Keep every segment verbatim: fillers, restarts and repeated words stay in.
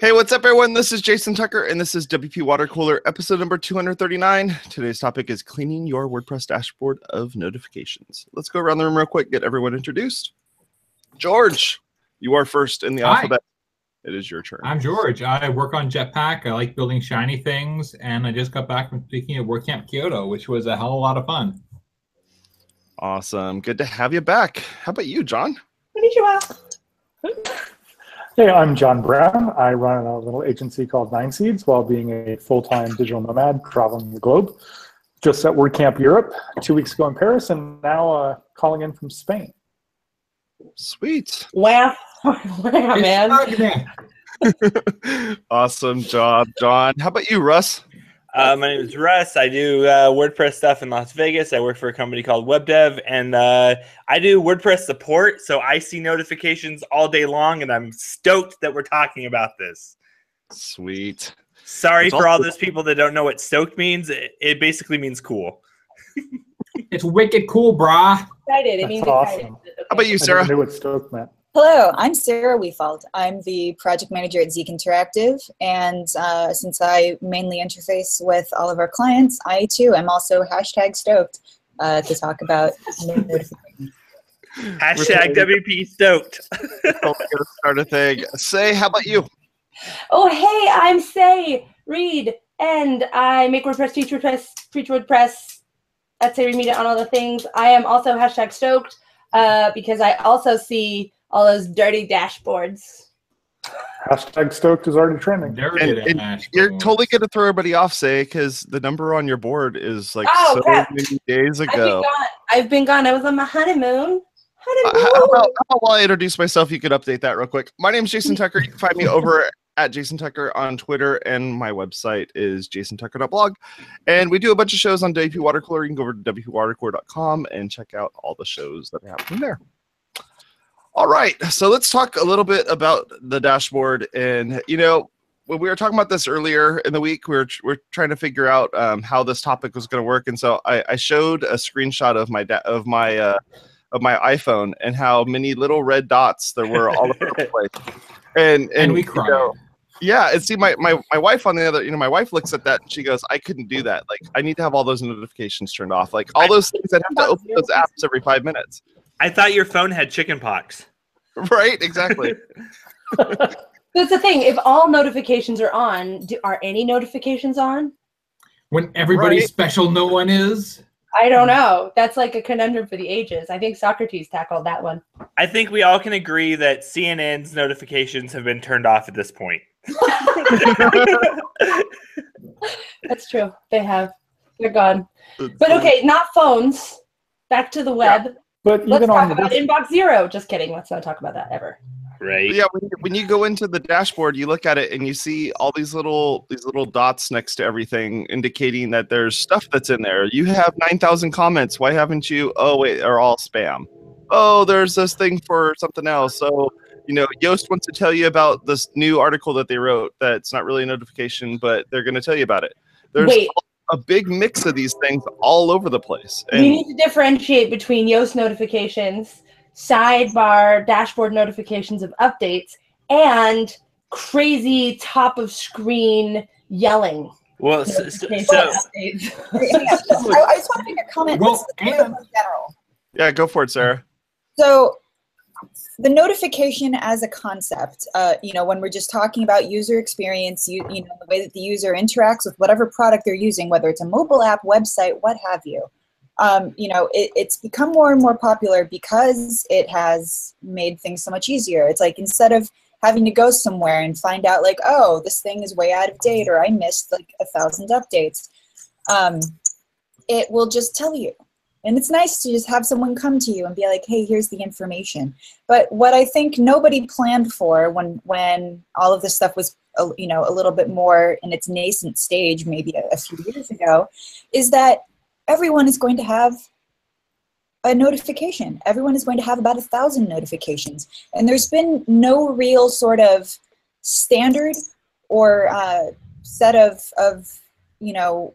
Hey, what's up, everyone? This is Jason Tucker, and this is W P Water Cooler, episode number two hundred thirty-nine. Today's topic is cleaning your WordPress dashboard of notifications. Let's go around the room real quick, get everyone introduced. George, you are first in the Hi. alphabet. It is your turn. I'm George. I work on Jetpack. I like building shiny things, and I just got back from speaking at WordCamp Kyoto, which was a hell of a lot of fun. Awesome. Good to have you back. How about you, John? Hey, I'm John Brown. I run a little agency called Nine Seeds while being a full-time digital nomad traveling the globe. Just at WordCamp Europe two weeks ago in Paris, and now uh, calling in from Spain. Sweet. Wow. Man. Awesome job, John. How about you, Russ? Uh, my name is Russ. I do uh, WordPress stuff in Las Vegas. I work for a company called WebDev, and uh, I do WordPress support, so I see notifications all day long, and I'm stoked that we're talking about this. Sweet. Sorry it's for all those people that don't know what stoked means. It, it basically means cool. It's wicked cool, brah. Excited. It means awesome. Excited. Okay. How about you, Sarah? I didn't know what stoked meant. Hello, I'm Sarah Weefeld. I'm the project manager at Zeke Interactive, and uh, since I mainly interface with all of our clients, I too am also hashtag stoked uh, to talk about notifications. Hashtag W P stoked. Start a thing. Say, how about you? Oh, hey, I'm Say Reed, and I make WordPress, teach WordPress, preach WordPress at Say Remedia on all the things. I am also hashtag stoked uh, because I also see all those dirty dashboards. Hashtag stoked is already trending. Dirty and, and you're totally going to throw everybody off, Say, because the number on your board is like oh, so crap. many days ago. I've been gone. I've been gone. I was on my honeymoon. Honeymoon. Uh, how about, how about while I introduce myself, you could update that real quick. My name is Jason Tucker. You can find me over at Jason Tucker on Twitter, and my website is jason tucker dot blog. And we do a bunch of shows on W P Water Cooler. You can go over to w p water cooler dot com and check out all the shows that are happening there. All right, so let's talk a little bit about the dashboard. And, you know, when we were talking about this earlier in the week, we were, we were trying to figure out um, how this topic was going to work. And so I, I showed a screenshot of my, da of, my, uh, of my iPhone and how many little red dots there were all over the place. And, and, and we cried. You know, yeah, and see, my, my, my wife on the other, you know, my wife looks at that and she goes, I couldn't do that. Like, I need to have all those notifications turned off. Like, all those things that have to open those apps every five minutes. I thought your phone had chicken pox. Right, exactly. That's the thing. If all notifications are on, do, are any notifications on? When everybody's right. special, no one is? I don't know. That's like a conundrum for the ages. I think Socrates tackled that one. I think we all can agree that C N N's notifications have been turned off at this point. That's true. They have. They're gone. But okay, not phones. Back to the web. Yeah. But let's even talk on about inbox zero. Just kidding. Let's not talk about that ever. Right. Yeah. When you, when you go into the dashboard, you look at it and you see all these little these little dots next to everything, indicating that there's stuff that's in there. You have nine thousand comments. Why haven't you? Oh wait, they're all spam. Oh, there's this thing for something else. So you know, Yoast wants to tell you about this new article that they wrote. That's not really a notification, but they're going to tell you about it. There's wait. a big mix of these things all over the place. And you need to differentiate between Yoast notifications, sidebar, dashboard notifications of updates, and crazy top of screen yelling. Well, so, so, so, so, I, I just want to make a comment well, in general. Yeah, go for it, Sarah. So the notification as a concept, uh, you know, when we're just talking about user experience, you, you know, the way that the user interacts with whatever product they're using, whether it's a mobile app, website, what have you, um, you know, it, it's become more and more popular because it has made things so much easier. It's like instead of having to go somewhere and find out like, oh, this thing is way out of date or I missed like a thousand updates, um, it will just tell you. And it's nice to just have someone come to you and be like, hey, here's the information. But what I think nobody planned for when when all of this stuff was, you know, a little bit more in its nascent stage maybe a, a few years ago, is that everyone is going to have a notification. Everyone is going to have about a thousand notifications. And there's been no real sort of standard or uh, set of, of, you know,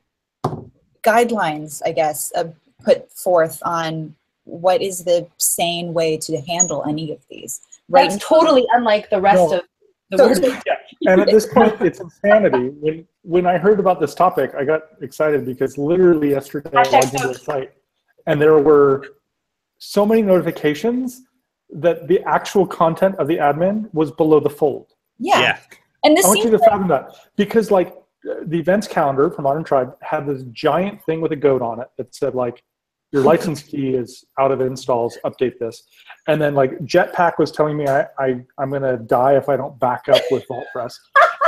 guidelines, I guess, of, put forth on what is the sane way to handle any of these. Right? That's totally unlike the rest no. of The so, word. Yeah. And at this point, it's insanity. When when I heard about this topic, I got excited because literally yesterday I logged into the site, and there were so many notifications that the actual content of the admin was below the fold. Yeah. yeah. And this I want you to fathom like that. Because like the events calendar for Modern Tribe had this giant thing with a goat on it that said like, your license key is out of installs, update this. And then like Jetpack was telling me I, I, I'm gonna die if I don't back up with Vault Press.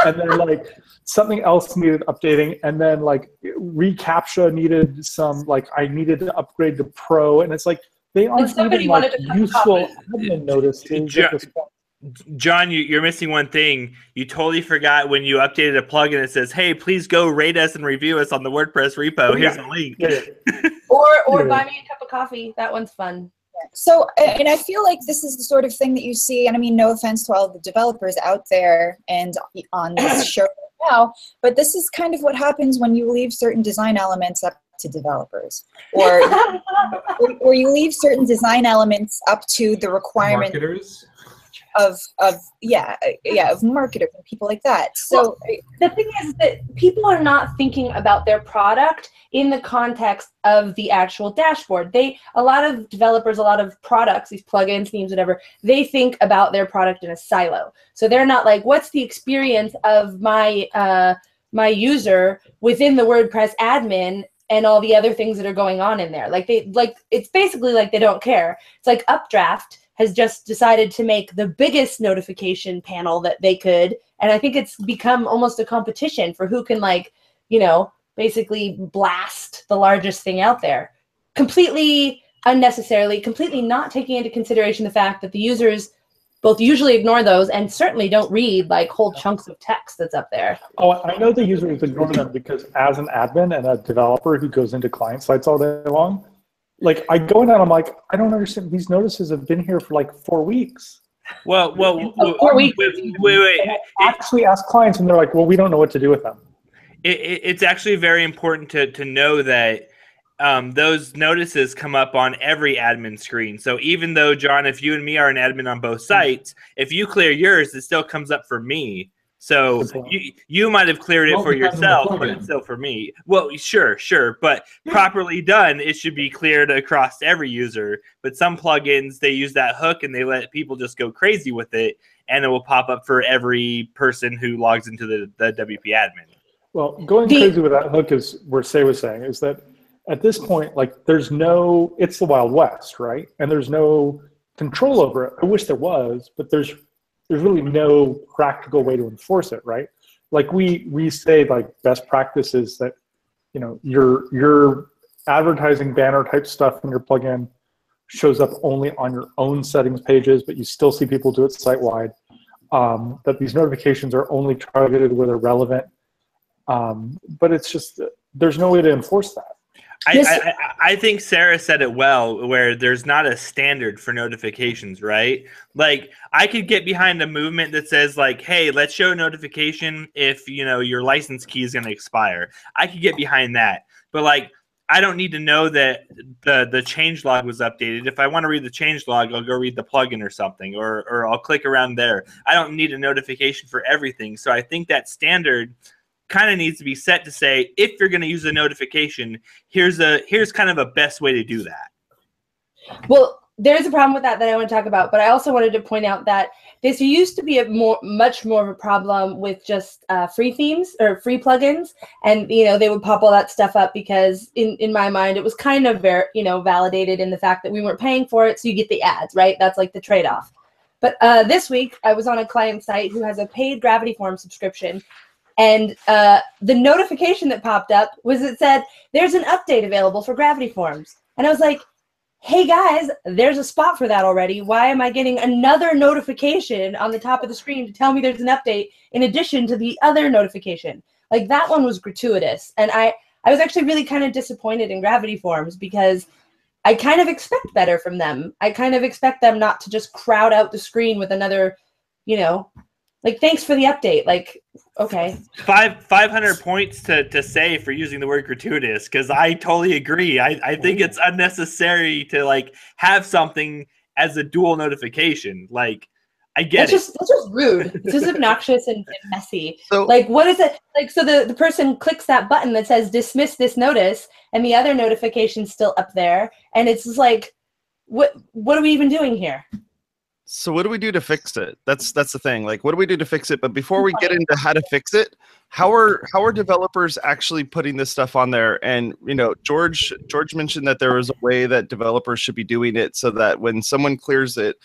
And then like something else needed updating. And then like ReCAPTCHA needed some, like I needed to upgrade to Pro. And it's like, they aren't even like useful admin notices at this point. John, you, you're missing one thing. You totally forgot when you updated a plugin that says, hey, please go rate us and review us on the WordPress repo. Oh, here's yeah. a link. Yeah, yeah. or or yeah. buy me a cup of coffee. That one's fun. So, and I feel like this is the sort of thing that you see, and I mean, no offense to all the developers out there and on this show right now, but this is kind of what happens when you leave certain design elements up to developers, or, or, or you leave certain design elements up to the requirement. Marketers. Of, of yeah, yeah, of marketers and people like that. So well, the thing is that people are not thinking about their product in the context of the actual dashboard. They, a lot of developers, a lot of products, these plugins, themes, whatever, they think about their product in a silo. So they're not like, what's the experience of my, uh, my user within the WordPress admin and all the other things that are going on in there? Like they, like, it's basically like they don't care. It's like Updraft has just decided to make the biggest notification panel that they could. And I think it's become almost a competition for who can, like, you know, basically blast the largest thing out there. Completely unnecessarily, completely not taking into consideration the fact that the users both usually ignore those and certainly don't read like whole chunks of text that's up there. Oh, I know the users ignore them because as an admin and a developer who goes into client sites all day long, like I go in and I'm like, I don't understand. These notices have been here for like four weeks. Well, well, oh, four weeks. Wait, wait, wait. And I actually it, ask clients, and they're like, well, we don't know what to do with them. It, it, it's actually very important to to know that um, those notices come up on every admin screen. So even though John, if you and me are an admin on both sites, mm-hmm. if you clear yours, it still comes up for me. So you, you might have cleared it well, for yourself, but it's still for me. Well, sure, sure. But properly done, it should be cleared across every user. But some plugins, they use that hook and they let people just go crazy with it. And it will pop up for every person who logs into the, the W P admin. Well, going crazy with that hook is where Say was saying, is that at this point, like there's no, it's the Wild West, right? And there's no control over it. I wish there was, but there's there's really no practical way to enforce it, right? Like we we say like best practices that, you know, your your advertising banner type stuff in your plugin shows up only on your own settings pages, but you still see people do it site wide. Um, that these notifications are only targeted where they're relevant, um, but it's just there's no way to enforce that. I, I, I think Sarah said it well, where there's not a standard for notifications, right? Like I could get behind a movement that says like, hey, let's show notification if, you know, your license key is going to expire. I could get behind that. But like, I don't need to know that the, the change log was updated. If I want to read the change log, I'll go read the plugin or something, or, or I'll click around there. I don't need a notification for everything. So I think that standard kind of needs to be set to say, if you're going to use a notification, here's a here's kind of a best way to do that. Well, there's a problem with that that I want to talk about, but I also wanted to point out that this used to be a more much more of a problem with just uh, free themes or free plugins, and you know they would pop all that stuff up because in in my mind it was kind of very you know validated in the fact that we weren't paying for it, so you get the ads, right? That's like the trade-off. But uh, this week I was on a client site who has a paid Gravity Form subscription. And uh, the notification that popped up was it said, there's an update available for Gravity Forms. And I was like, hey guys, there's a spot for that already. Why am I getting another notification on the top of the screen to tell me there's an update in addition to the other notification? Like that one was gratuitous. And I, I was actually really kind of disappointed in Gravity Forms because I kind of expect better from them. I kind of expect them not to just crowd out the screen with another, you know, like, thanks for the update. Like, okay. Five, 500 points to, to Say for using the word gratuitous, because I totally agree. I, I think it's unnecessary to, like, have something as a dual notification. Like, I get that's it. Just, that's just rude. It's just obnoxious and, and messy. So, like, what is it? Like, so the, the person clicks that button that says dismiss this notice, and the other notification's still up there, and it's just like, what what are we even doing here? So what do we do to fix it? That's that's the thing. Like, what do we do to fix it? But before we get into how to fix it, how are how are developers actually putting this stuff on there? And you know, George George mentioned that there was a way that developers should be doing it so that when someone clears it,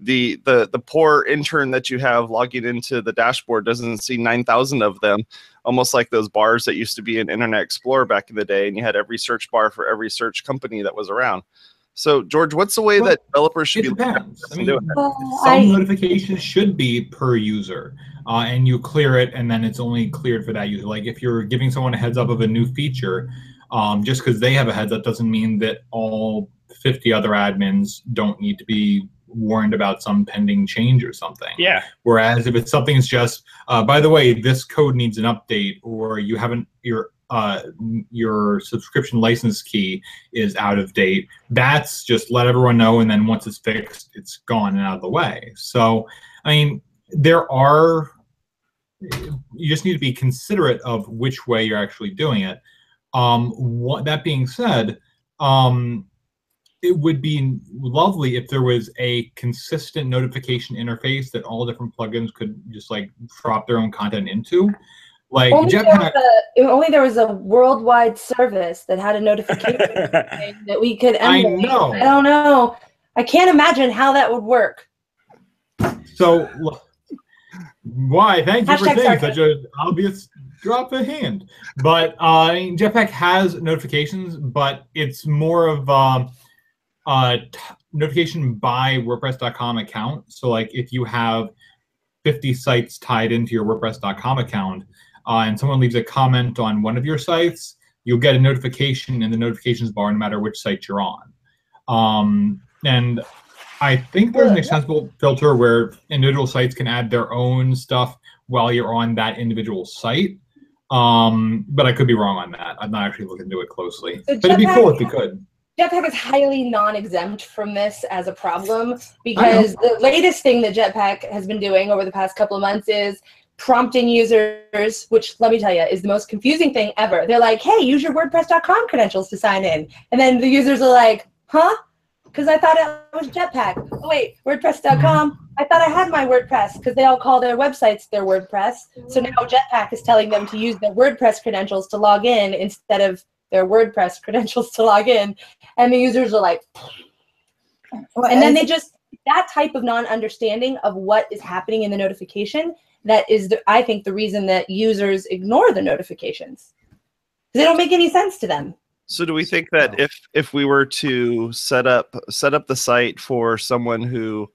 the the the poor intern that you have logging into the dashboard doesn't see nine thousand of them, almost like those bars that used to be in Internet Explorer back in the day, and you had every search bar for every search company that was around. So, George, what's the way well, that developers should it be depends. I mean, doing well, it? Some I... notifications should be per user, uh, and you clear it, and then it's only cleared for that user. Like, if you're giving someone a heads up of a new feature, um, just because they have a heads up doesn't mean that all fifty other admins don't need to be warned about some pending change or something. Yeah. Whereas if it's something that's just, uh, by the way, this code needs an update, or you haven't, your uh, your subscription license key is out of date, that's just let everyone know, and then once it's fixed, it's gone and out of the way. So, I mean, there are, you just need to be considerate of which way you're actually doing it. Um, what, that being said, um, it would be lovely if there was a consistent notification interface that all different plugins could just like drop their own content into. Like only, Jetpack, there a, only there was a worldwide service that had a notification that we could end I know. I don't know. I can't imagine how that would work. So, why? Thank you Hashtag for saying sarcasm. Such an obvious drop of hand. But uh, Jetpack has notifications, but it's more of um, Uh, t notification by WordPress dot com account. So like if you have fifty sites tied into your WordPress dot com account uh, and someone leaves a comment on one of your sites, you'll get a notification in the notifications bar no matter which site you're on. Um, and I think there's an extensible filter where individual sites can add their own stuff while you're on that individual site. Um, but I could be wrong on that. I'm not actually looking into it closely. But it'd be cool if you could. Jetpack is highly non-exempt from this as a problem because the latest thing that Jetpack has been doing over the past couple of months is prompting users, which, let me tell you, is the most confusing thing ever. They're like, hey, use your WordPress dot com credentials to sign in. And then the users are like, huh? Because I thought it was Jetpack. Oh, wait, WordPress dot com. I thought I had my WordPress because they all call their websites their WordPress. So now Jetpack is telling them to use their WordPress credentials to log in instead of their WordPress credentials to log in, and the users are like, well, and then they just, that type of non-understanding of what is happening in the notification, that is, the, I think, the reason that users ignore the notifications. They don't make any sense to them. So do we think that if if we were to set up set up the site for someone who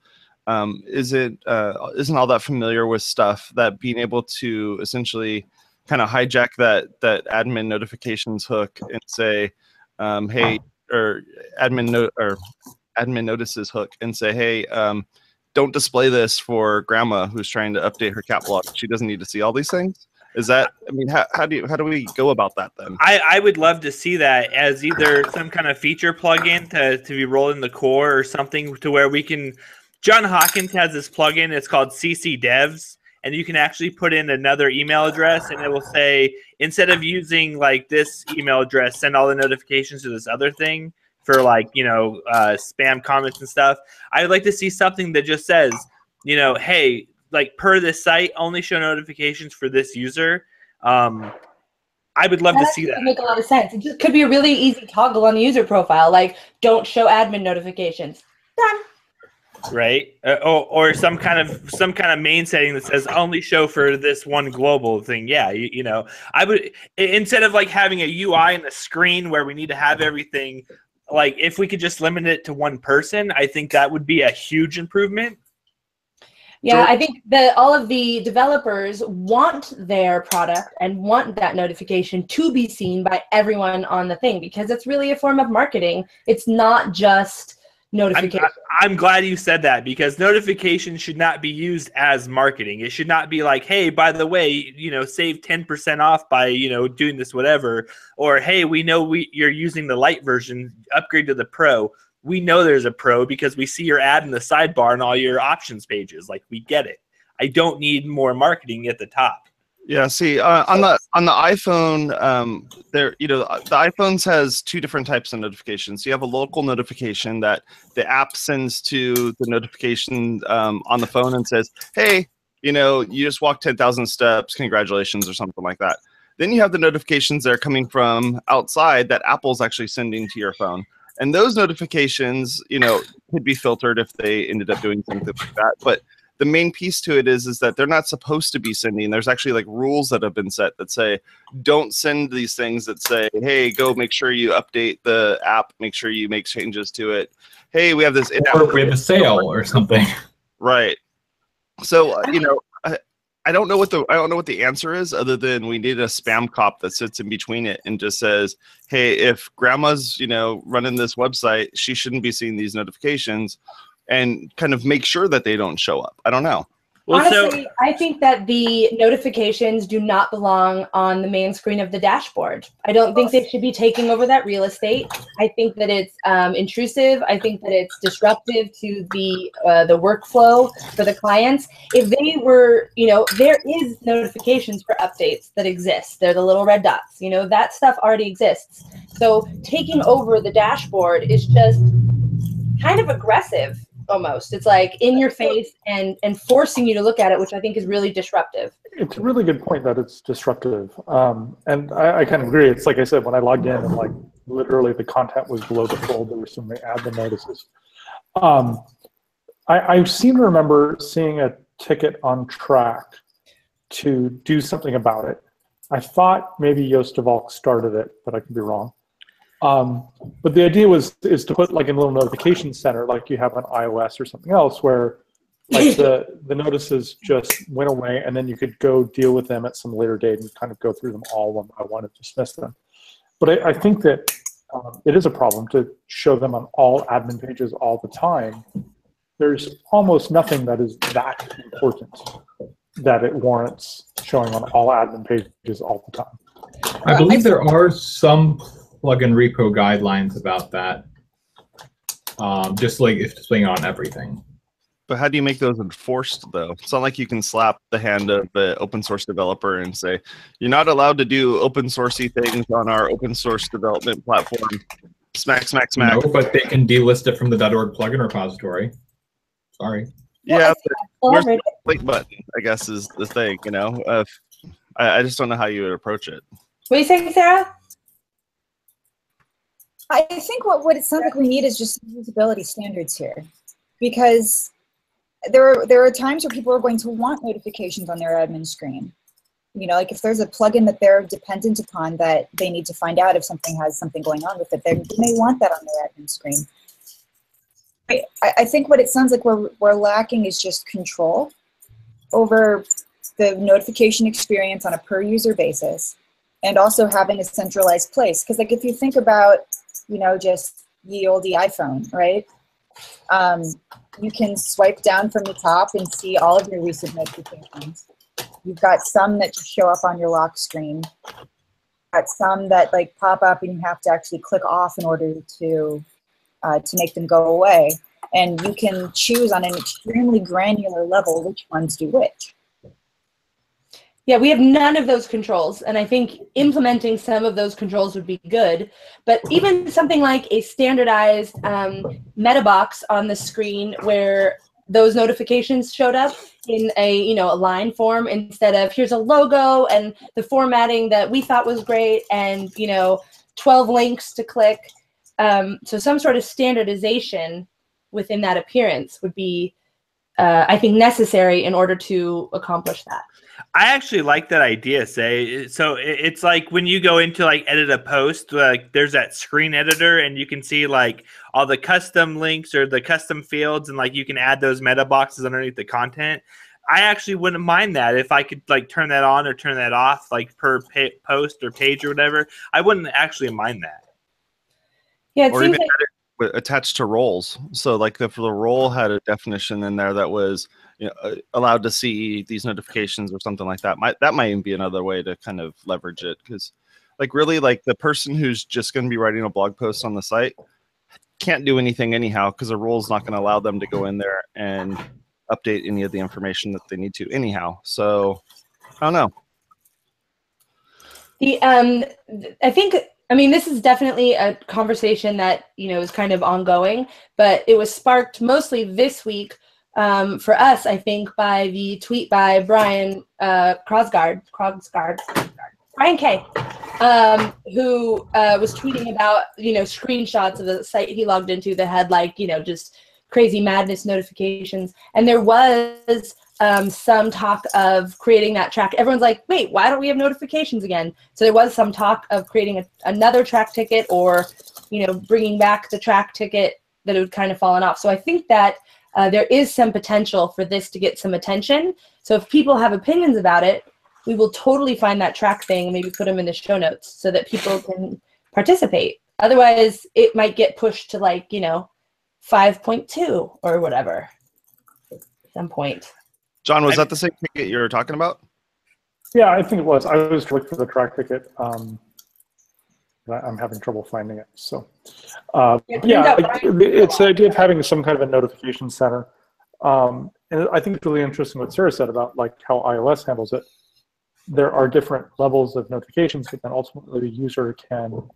um, isn't uh, isn't all that familiar with stuff, that being able to essentially kind of hijack that that admin notifications hook and say, um, hey, or admin no, or admin notices hook and say, hey, um, don't display this for grandma who's trying to update her cat blog. She doesn't need to see all these things. Is that? I mean, how how do you, how do we go about that then? I I would love to see that as either some kind of feature plugin to to be rolled in the core or something to where we can. John Hawkins has this plugin. It's called C C devs. And you can actually put in another email address, and it will say, instead of using like this email address, send all the notifications to this other thing for like, you know, uh, spam comments and stuff. I'd like to see something that just says, you know, hey, like per this site, only show notifications for this user. Um, I would love that to see that. Make a lot of sense. It just could be a really easy toggle on the user profile, like don't show admin notifications. Done. Right, uh, or, or some kind of some kind of main setting that says only show for this one global thing. Yeah, you, you know, I would, instead of like having a U I and a screen where we need to have everything, like if we could just limit it to one person, I think that would be a huge improvement. Yeah, I think that all of the developers want their product and want that notification to be seen by everyone on the thing because it's really a form of marketing. It's not just notification. I'm, I'm glad you said that because notification should not be used as marketing. It should not be like, hey, by the way, you know, save ten percent off by, you know, doing this whatever, or hey, we know we you're using the light version, upgrade to the pro. we know there's a pro because we see your ad in the sidebar and all your options pages. Like, we get it. I don't need more marketing at the top. Yeah, see, uh, on the on the iPhone, um, there, you know, the iPhones has two different types of notifications. So you have a local notification that the app sends to the notification um, on the phone and says, "Hey, you know, you just walked ten thousand steps. Congratulations," or something like that. Then you have the notifications that are coming from outside that Apple's actually sending to your phone. And those notifications, you know, could be filtered if they ended up doing something like that, but the main piece to it is, is that they're not supposed to be sending. There's actually like rules that have been set that say, don't send these things that say, hey, go make sure you update the app, make sure you make changes to it. Hey, we have this or we have a sale or something. Right. So, you know, I, I don't know what the I don't know what the answer is, other than we need a spam cop that sits in between it and just says, hey, if grandma's, you know, running this website, she shouldn't be seeing these notifications, and kind of make sure that they don't show up. I don't know. Well, honestly, so, I think that the notifications do not belong on the main screen of the dashboard. I don't think they should be taking over that real estate. I think that it's um, intrusive. I think that it's disruptive to the uh, the workflow for the clients. If they were, you know, there is notifications for updates that exist. They're the little red dots. You know, that stuff already exists. So taking over the dashboard is just kind of aggressive. Almost, it's like in your face and and forcing you to look at it, which I think is really disruptive. It's a really good point that it's disruptive, um, and I, I kind of agree. It's like I said, when I logged in, and like literally the content was below the fold. There were so many admin notices. Um, I, I seem to remember seeing a ticket on track to do something about it. I thought maybe Joost DeValk started it, but I could be wrong. Um, but the idea was is to put like a little notification center, like you have on iOS or something else, where like the the notices just went away, and then you could go deal with them at some later date and kind of go through them all one by one and dismiss them. But I, I think that um, it is a problem to show them on all admin pages all the time. There's almost nothing that is that important that it warrants showing on all admin pages all the time. I believe there are some plugin repo guidelines about that, um, just like it's displaying on everything. But how do you make those enforced, though? It's not like you can slap the hand of the open source developer and say, you're not allowed to do open sourcey things on our open source development platform. Smack, smack, smack. No, but they can delist it from the .org plugin repository. Sorry. Yeah, but where's the click button, I guess, is the thing, you know? Uh, I, I just don't know how you would approach it. What are you saying, Sarah? I think what, what it sounds like we need is just usability standards here, because there are, there are times where people are going to want notifications on their admin screen. You know, like if there's a plugin that they're dependent upon that they need to find out if something has something going on with it, they may want that on their admin screen. I, I think what it sounds like we're, we're lacking is just control over the notification experience on a per-user basis, and also having a centralized place. Because like if you think about, you know, just ye olde iPhone, right? Um, you can swipe down from the top and see all of your recent notifications. You've got some that just show up on your lock screen. You've got some that like pop up and you have to actually click off in order to uh, to make them go away. And you can choose on an extremely granular level which ones do which. Yeah, we have none of those controls, and I think implementing some of those controls would be good. But even something like a standardized um, meta box on the screen where those notifications showed up in a, you know, a line form, instead of here's a logo and the formatting that we thought was great and, you know, twelve links to click. Um, so some sort of standardization within that appearance would be, uh, I think, necessary in order to accomplish that. I actually like that idea, Say. So it's like when you go into like edit a post, like there's that screen editor and you can see like all the custom links or the custom fields, and like you can add those meta boxes underneath the content. I actually wouldn't mind that if I could like turn that on or turn that off like per pa post or page or whatever. I wouldn't actually mind that. Yeah, it or seems even like attached to roles. So like if the role had a definition in there that was, you know, allowed to see these notifications or something like that. Might, that might even be another way to kind of leverage it, because like really like the person who's just going to be writing a blog post on the site can't do anything anyhow because the role is not going to allow them to go in there and update any of the information that they need to anyhow. So I don't know. The um, I think, I mean, this is definitely a conversation that, you know, is kind of ongoing, but it was sparked mostly this week um, for us, I think, by the tweet by Brian uh, Krosgaard, Krosgaard, Brian K, um, who uh, was tweeting about, you know, screenshots of the site he logged into that had, like, you know, just crazy madness notifications. And there was um, some talk of creating that track. Everyone's like, wait, why don't we have notifications again? So there was some talk of creating a, another track ticket, or, you know, bringing back the track ticket that had kind of fallen off. So I think that uh, there is some potential for this to get some attention. So if people have opinions about it, we will totally find that track thing and maybe put them in the show notes so that people can participate. Otherwise, it might get pushed to, like, you know, five point two or whatever at some point. John, was that the same ticket you were talking about? Yeah, I think it was. I was looking for the track ticket. Um, I'm having trouble finding it. So, uh, yeah, yeah like, it's the idea of having some kind of a notification center. Um, and I think it's really interesting what Sarah said about, like, how iOS handles it. There are different levels of notifications, but then ultimately the user can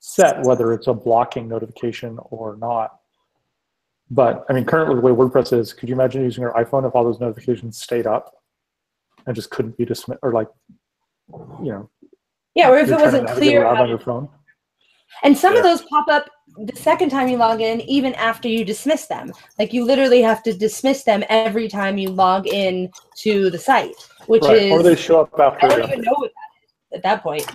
set whether it's a blocking notification or not. But I mean, currently the way WordPress is, could you imagine using your iPhone if all those notifications stayed up and just couldn't be dismissed, or, like, you know? Yeah, or if it wasn't clear on your phone. And some yeah. of those pop up the second time you log in, even after you dismiss them. Like, you literally have to dismiss them every time you log in to the site, which right. is... Or they show up after... I don't even know what that is at that point.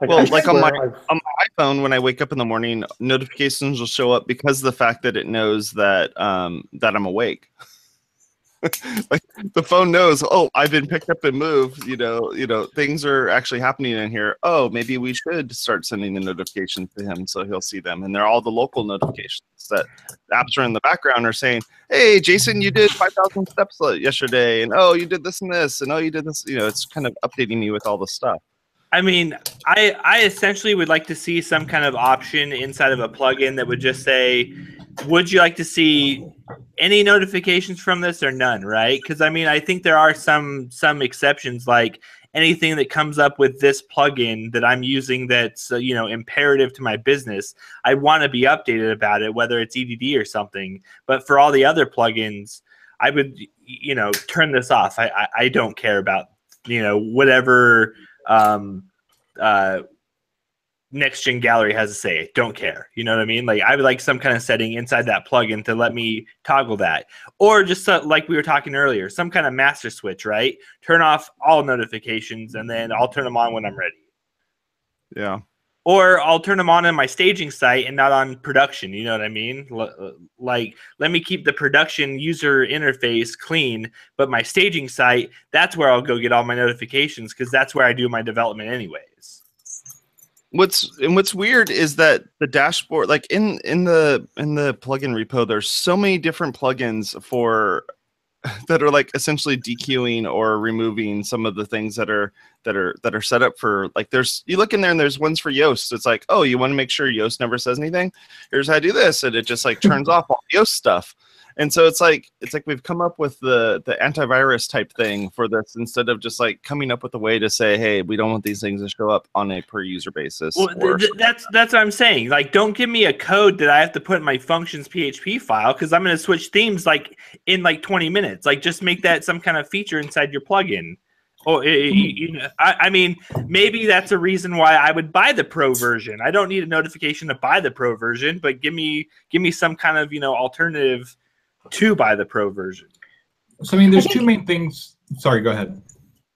Like, well, like on my, on my iPhone, when I wake up in the morning, notifications will show up because of the fact that it knows that, um, that I'm awake. Like, the phone knows, oh, I've been picked up and moved, you know, you know, things are actually happening in here. Oh, maybe we should start sending the notifications to him so he'll see them. And they're all the local notifications that apps are in the background are saying, hey, Jason, you did five thousand steps yesterday. And, oh, you did this and this. And, oh, you did this. You know, it's kind of updating me with all the stuff. I mean, I, I essentially would like to see some kind of option inside of a plugin that would just say, would you like to see any notifications from this or none, right? Because, I mean, I think there are some some exceptions, like anything that comes up with this plugin that I'm using that's, you know, imperative to my business, I want to be updated about it, whether it's E D D or something. But for all the other plugins, I would, you know, turn this off. I, I, I don't care about, you know, whatever... Um, uh, Next Gen Gallery has to say, don't care. You know what I mean? Like, I would like some kind of setting inside that plugin to let me toggle that. Or just so, like we were talking earlier, some kind of master switch, right? Turn off all notifications and then I'll turn them on when I'm ready. Yeah. Or I'll turn them on in my staging site and not on production. You know what I mean? L- like, let me keep the production user interface clean, but my staging site, that's where I'll go get all my notifications because that's where I do my development anyways. What's and what's weird is that the dashboard, like in in the in the plugin repo, there's so many different plugins for that are, like, essentially dequeuing or removing some of the things that are that are that are set up for, like, there's, you look in there and there's ones for Yoast. It's like, oh, you want to make sure Yoast never says anything? Here's how I do this, and it just, like, turns off all Yoast stuff. And so it's like it's like we've come up with the the antivirus type thing for this instead of just, like, coming up with a way to say, hey, we don't want these things to show up on a per user basis. Well, th th that's that's what I'm saying. Like, don't give me a code that I have to put in my functions P H P file because I'm going to switch themes, like, in like twenty minutes. Like, just make that some kind of feature inside your plugin. Oh, it, you know, I, I mean, maybe that's a reason why I would buy the pro version. I don't need a notification to buy the pro version, but give me give me some kind of, you know, alternative to buy the pro version. So, I mean, there's I think, two main things. Sorry, go ahead.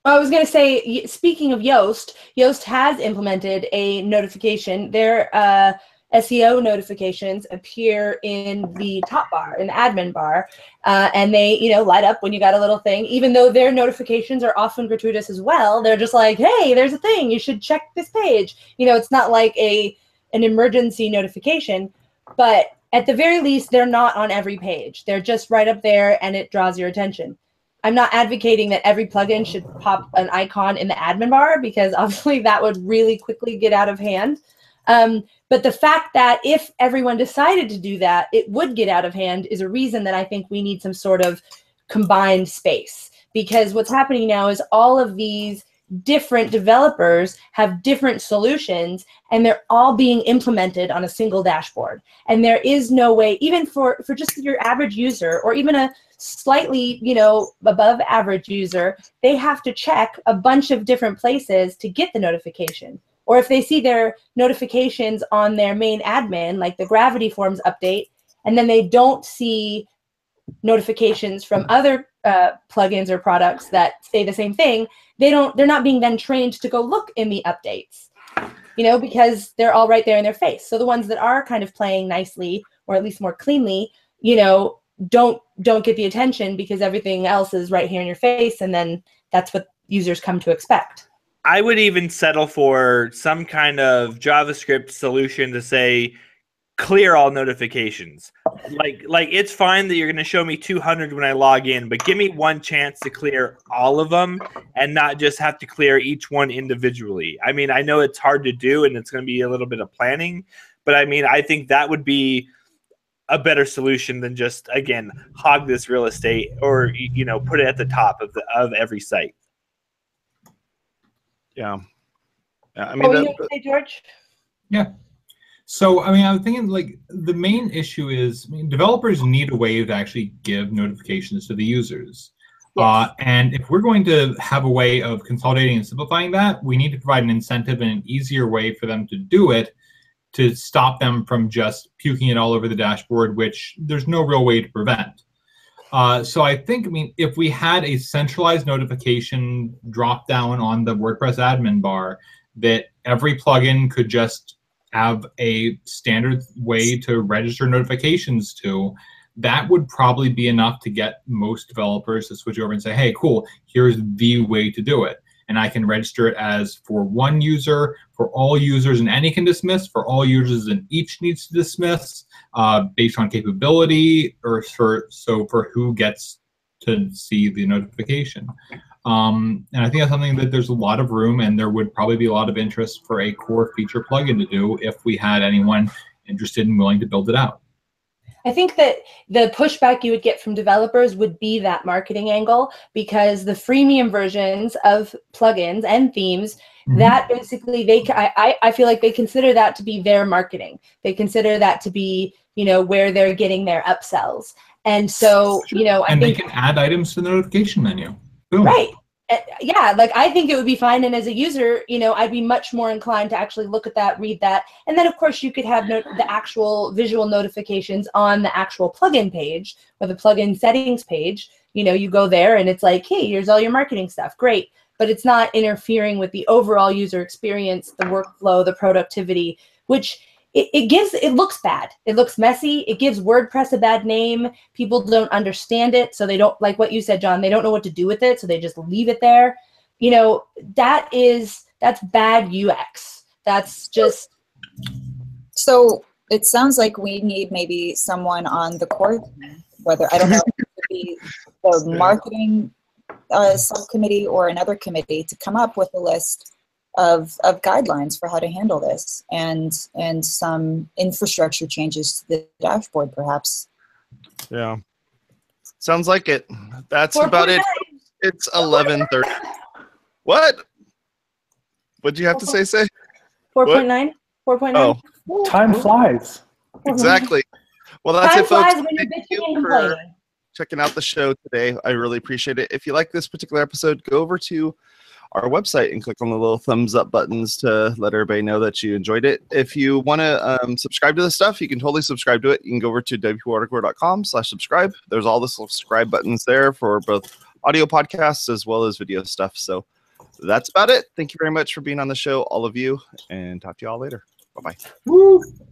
I was going to say, speaking of Yoast, Yoast has implemented a notification. Their uh, S E O notifications appear in the top bar, in the admin bar, uh, and they, you know, light up when you got a little thing. Even though their notifications are often gratuitous as well, they're just like, hey, there's a thing. You should check this page. You know, it's not like a an emergency notification, but at the very least, they're not on every page. They're just right up there, and it draws your attention. I'm not advocating that every plugin should pop an icon in the admin bar because obviously that would really quickly get out of hand. Um, but the fact that if everyone decided to do that, it would get out of hand is a reason that I think we need some sort of combined space. Because what's happening now is all of these different developers have different solutions, and they're all being implemented on a single dashboard. And there is no way, even for, for just your average user, or even a slightly, you know, above average user, they have to check a bunch of different places to get the notification. Or if they see their notifications on their main admin, like the Gravity Forms update, and then they don't see notifications from other uh, plugins or products that say the same thing, they don't, they're not being then trained to go look in the updates, you know, because they're all right there in their face. So the ones that are kind of playing nicely, or at least more cleanly, you know, don't don't get the attention because everything else is right here in your face, and then that's what users come to expect. I would even settle for some kind of JavaScript solution to say, clear all notifications. Like, like it's fine that you're going to show me two hundred when I log in, but give me one chance to clear all of them and not just have to clear each one individually. I mean, I know it's hard to do and it's going to be a little bit of planning, but I mean, I think that would be a better solution than just, again, hog this real estate, or, you know, put it at the top of the, of every site. Yeah. Yeah, I mean, what were you gonna say, George? Yeah. So, I mean, I'm thinking, like, the main issue is, I mean, developers need a way to actually give notifications to the users. Yes. Uh, and if we're going to have a way of consolidating and simplifying that, we need to provide an incentive and an easier way for them to do it, to stop them from just puking it all over the dashboard, which there's no real way to prevent. Uh, so I think, I mean, if we had a centralized notification drop down on the WordPress admin bar that every plugin could just have a standard way to register notifications to, that would probably be enough to get most developers to switch over and say, hey, cool, here's the way to do it. And I can register it as for one user, for all users, and any can dismiss, for all users, and each needs to dismiss, uh, based on capability, or for, so for who gets to see the notification. Um, and I think that's something that there's a lot of room, and there would probably be a lot of interest for a core feature plugin to do if we had anyone interested and willing to build it out. I think that the pushback you would get from developers would be that marketing angle, because the freemium versions of plugins and themes, mm-hmm. that basically they, I, I feel like they consider that to be their marketing. They consider that to be, you know, where they're getting their upsells. And so, sure. you know, I and think, they can add items to the notification menu. Boom. Right. Yeah, like I think it would be fine, and as a user, you know, I'd be much more inclined to actually look at that, read that, and then of course you could have no the actual visual notifications on the actual plugin page or the plugin settings page. You know, you go there and it's like, hey, here's all your marketing stuff, great, but it's not interfering with the overall user experience, the workflow, the productivity, which it, it gives, it looks bad, it looks messy, it gives WordPress a bad name, people don't understand it, so they don't, like what you said, John, they don't know what to do with it, so they just leave it there. You know, that is, that's bad U X. That's just... So it sounds like we need maybe someone on the core, whether, I don't know, it could be the marketing uh, subcommittee or another committee, to come up with a list Of, of guidelines for how to handle this, and and some infrastructure changes to the dashboard, perhaps. Yeah, sounds like it. That's about it. It's eleven thirty. What? What'd you have to say? Say. four point nine. four point nine. Oh, time flies. Exactly. Well, that's it, folks. Thank you for checking out the show today. I really appreciate it. If you like this particular episode, go over to our website and click on the little thumbs up buttons to let everybody know that you enjoyed it. If you want to um, subscribe to this stuff, you can totally subscribe to it. You can go over to w p water cooler dot com slash subscribe. There's all the subscribe buttons there for both audio podcasts as well as video stuff. So that's about it. Thank you very much for being on the show, all of you, and talk to you all later. Bye-bye. Woo!